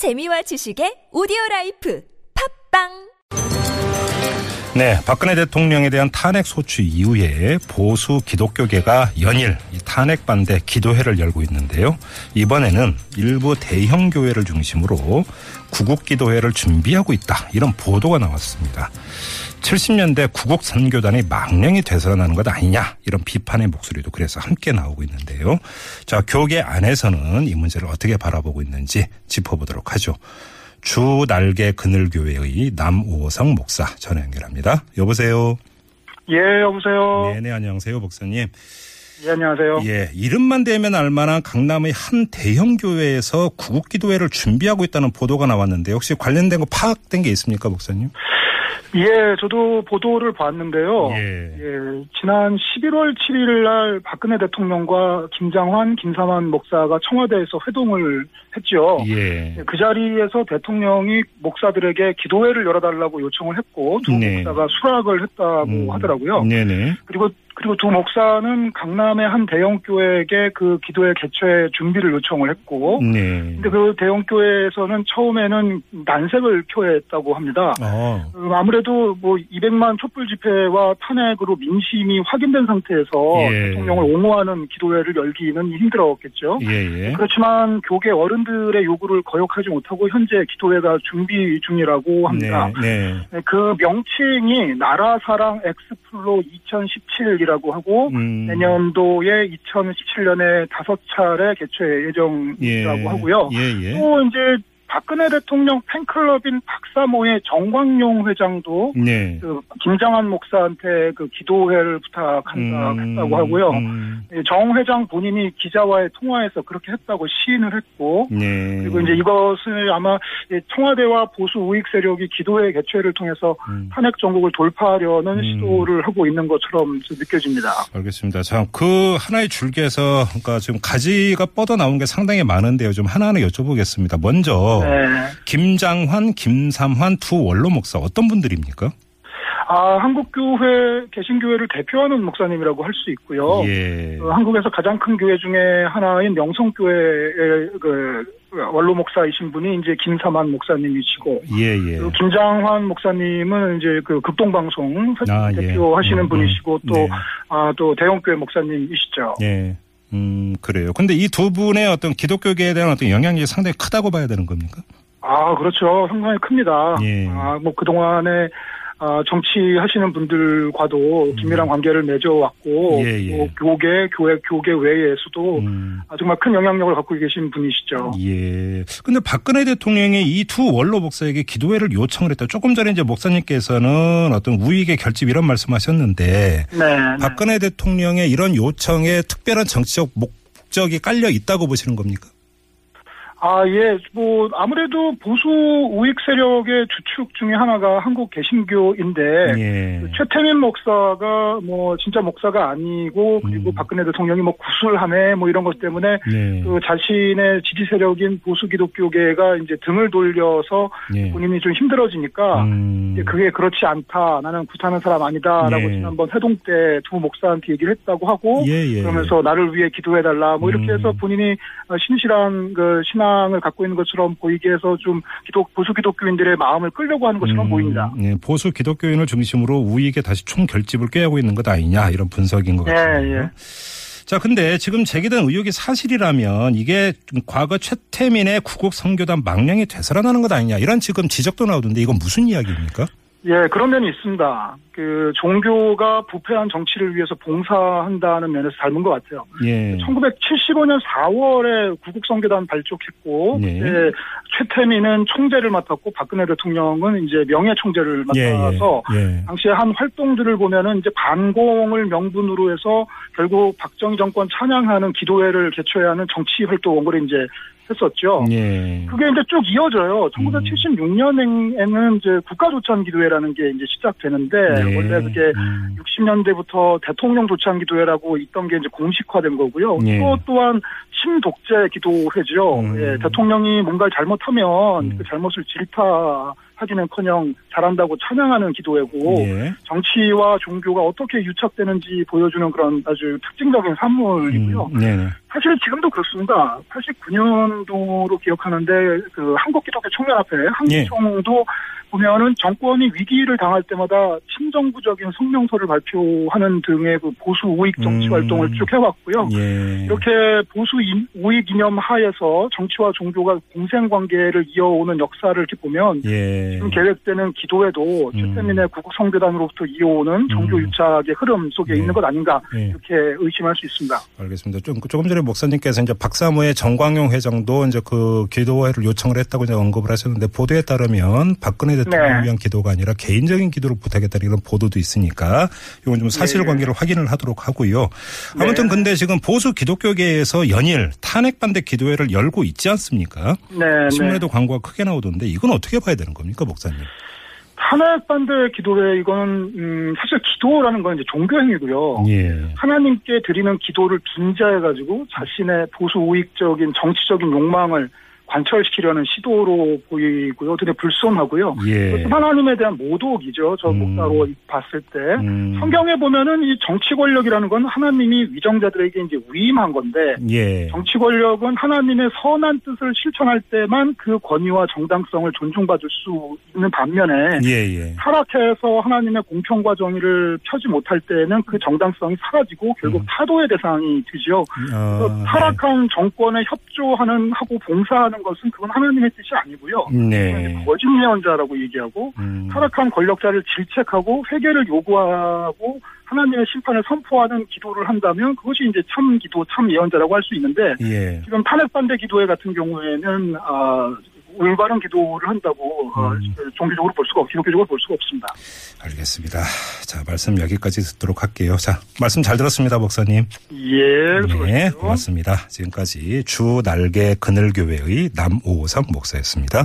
재미와 지식의 오디오라이프 팟빵. 네, 박근혜 대통령에 대한 탄핵 소추 이후에 보수 기독교계가 연일 탄핵 반대 기도회를 열고 있는데요. 이번에는 일부 대형 교회를 중심으로 구국 기도회를 준비하고 있다, 이런 보도가 나왔습니다. 70년대 구국선교단이 망령이 되살아나는 것 아니냐, 이런 비판의 목소리도 그래서 함께 나오고 있는데요. 자, 교계 안에서는 이 문제를 어떻게 바라보고 있는지 짚어보도록 하죠. 주 날개 그늘교회의 남우호성 목사 전화 연결합니다. 여보세요? 예, 여보세요? 네네, 안녕하세요, 목사님. 예, 안녕하세요? 예, 이름만 대면 알만한 강남의 한 대형교회에서 구국기도회를 준비하고 있다는 보도가 나왔는데, 혹시 관련된 거 파악된 게 있습니까, 목사님? 예, 저도 보도를 봤는데요. 예, 지난 11월 7일 날 박근혜 대통령과 김장환, 김삼환 목사가 청와대에서 회동을 했죠. 예. 그 자리에서 대통령이 목사들에게 기도회를 열어달라고 요청을 했고, 두 네. 목사가 수락을 했다고 하더라고요. 네네. 그리고 두 목사는 강남의 한 대형교회에게 그 기도회 개최 준비를 요청을 했고, 네. 근데 그 대형교회에서는 처음에는 난색을 표했다고 합니다. 아무래도 뭐 200만 촛불 집회와 탄핵으로 민심이 확인된 상태에서 예. 대통령을 옹호하는 기도회를 열기는 힘들었겠죠. 예예. 그렇지만 교계 어른들의 요구를 거역하지 못하고 현재 기도회가 준비 중이라고 합니다. 네. 네. 그 명칭이 나라사랑 엑스플로 2017이라고 하고 내년도에 2017년에 5차례 개최 예정이라고 예. 하고요. 예예. 또 이제 박근혜 대통령 팬클럽인 박사모의 정광용 회장도 네. 그 김장환 목사한테 그 기도회를 부탁한다고 했다고 하고요. 정 회장 본인이 기자와의 통화에서 그렇게 했다고 시인을 했고 네. 그리고 이제 이것을 아마 청와대와 보수 우익 세력이 기도회 개최를 통해서 탄핵 정국을 돌파하려는 시도를 하고 있는 것처럼 느껴집니다. 알겠습니다. 참, 그 하나의 줄기에서 그러니까 지금 가지가 뻗어 나온 게 상당히 많은데요. 좀 하나하나 여쭤보겠습니다. 먼저 네. 김장환, 김삼환 두 원로 목사 어떤 분들입니까? 아, 한국교회, 개신교회를 대표하는 목사님이라고 할 수 있고요. 예. 한국에서 가장 큰 교회 중에 하나인 명성교회의 원로 목사이신 분이 이제 김삼환 목사님이시고, 예예. 그 김장환 목사님은 이제 그 극동방송 대표 예. 하시는 분이시고 또 네. 아, 또 대형교회 목사님이시죠. 예. 그래요. 근데 이 두 분의 어떤 기독교계에 대한 어떤 영향력이 상당히 크다고 봐야 되는 겁니까? 아, 그렇죠. 상당히 큽니다. 예. 아, 뭐 그동안에 정치하시는 분들과도 긴밀한 관계를 맺어왔고 예, 예. 또 교계 외에서도 정말 큰 영향력을 갖고 계신 분이시죠. 예. 근데 박근혜 대통령이 이 두 원로 목사에게 기도회를 요청을 했다. 조금 전에 이제 목사님께서는 어떤 우익의 결집 이런 말씀하셨는데 네, 박근혜 네. 대통령의 이런 요청에 특별한 정치적 목적이 깔려 있다고 보시는 겁니까? 아, 예, 뭐, 아무래도 보수 우익 세력의 주축 중에 하나가 한국 개신교인데, 예. 최태민 목사가 뭐, 진짜 목사가 아니고, 그리고 박근혜 대통령이 뭐, 구술하네, 뭐, 이런 것 때문에, 예. 그 자신의 지지 세력인 보수 기독교계가 이제 등을 돌려서 예. 본인이 좀 힘들어지니까, 그게 그렇지 않다, 나는 구타는 사람 아니다, 라고 예. 지난번 회동 때 두 목사한테 얘기를 했다고 하고, 예예. 그러면서 나를 위해 기도해달라, 뭐, 이렇게 해서 본인이 신실한 그 신앙 을 갖고 있는 것처럼 보이게 해서 좀 보수 기독교인들의 마음을 끌려고 하는 것처럼 보입니다. 네, 보수 기독교인을 중심으로 우익에 다시 총결집을 꾀하고 있는 것 아니냐, 이런 분석인 것 같습니다. 예, 예. 자, 근데 지금 제기된 의혹이 사실이라면 이게 과거 최태민의 구국선교단 망령이 되살아나는 것 아니냐, 이런 지금 지적도 나오던데 이건 무슨 이야기입니까? 예, 그런 면이 있습니다. 그 종교가 부패한 정치를 위해서 봉사한다는 면에서 닮은 것 같아요. 예. 1975년 4월에 구국선교단 발족했고 예. 예, 최태민은 총재를 맡았고 박근혜 대통령은 이제 명예 총재를 맡아서 예. 예. 당시에 한 활동들을 보면은 이제 반공을 명분으로 해서 결국 박정희 정권 찬양하는 기도회를 개최하는 정치 활동을 이제 했었죠. 예. 그게 이제 쭉 이어져요. 1976년에는 이제 국가조찬 기도회라는 게 이제 시작되는데 예. 원래 그게 60년대부터 대통령 조찬 기도회라고 있던 게 이제 공식화된 거고요. 예. 또 또한 신독재 기도회죠. 예. 대통령이 뭔가를 잘못하면 그 잘못을 질타 하기는커녕 잘한다고 찬양하는 기도회고 예. 정치와 종교가 어떻게 유착되는지 보여주는 그런 아주 특징적인 산물이고요. 사실 지금도 그렇습니다. 89년도로 기억하는데 그 한국기독교 청년합회 한기총도 예. 보면은 정권이 위기를 당할 때마다 친정부적인 성명서를 발표하는 등의 그 보수 우익 정치 활동을 쭉 해왔고요. 예. 이렇게 보수 우익 이념 하에서 정치와 종교가 공생관계를 이어오는 역사를 이렇게 보면 예. 지금 계획되는 기도회도 최태민의 구국선교단으로부터 이어오는 종교 유착의 흐름 속에 있는 것 아닌가 이렇게 의심할 수 있습니다. 알겠습니다. 조금 전에 목사님께서 이제 박사모의 정광용 회장도 이제 그 기도회를 요청을 했다고 이제 언급을 하셨는데 보도에 따르면 박근혜 대통령을 위한 기도가 아니라 개인적인 기도를 부탁했다는 이런 보도도 있으니까 이건 좀 사실관계를 확인을 하도록 하고요. 아무튼 근데 지금 보수 기독교계에서 연일 탄핵 반대 기도회를 열고 있지 않습니까? 신문에도 광고가 크게 나오던데 이건 어떻게 봐야 되는 겁니까, 목사님? 탄핵 반대 기도회 이거는 사실 기도라는 건 이제 종교 행위고요. 예. 하나님께 드리는 기도를 빙자해 가지고 자신의 보수 우익적인 정치적인 욕망을 관철시키려는 시도로 보이고요. 되게 불손하고요. 예. 하나님에 대한 모독이죠. 저 목사로 봤을 때. 성경에 보면은 이 정치 권력이라는 건 하나님이 위정자들에게 이제 위임한 건데. 예. 정치 권력은 하나님의 선한 뜻을 실천할 때만 그 권위와 정당성을 존중받을 수 있는 반면에. 예예. 타락해서 하나님의 공평과 정의를 펴지 못할 때는 그 정당성이 사라지고 결국 타도의 대상이 되죠. 타락한 정권에 협조하는 하고 봉사하는 것은 그건 하나님의 뜻이 아니고요. 네. 거짓 예언자라고 얘기하고 타락한 권력자를 질책하고 회개를 요구하고 하나님의 심판을 선포하는 기도를 한다면 그것이 이제 참 기도, 참 예언자라고 할 수 있는데 예. 지금 탄핵 반대 기도회 같은 경우에는 올바른 기도를 한다고 종교적으로 볼 수가 없고 기독교적으로 볼 수가 없습니다. 알겠습니다. 자, 말씀 여기까지 듣도록 할게요. 자, 말씀 잘 들었습니다, 목사님. 예, 네, 고맙습니다. 지금까지 주 날개 그늘교회의 남우호성 목사였습니다.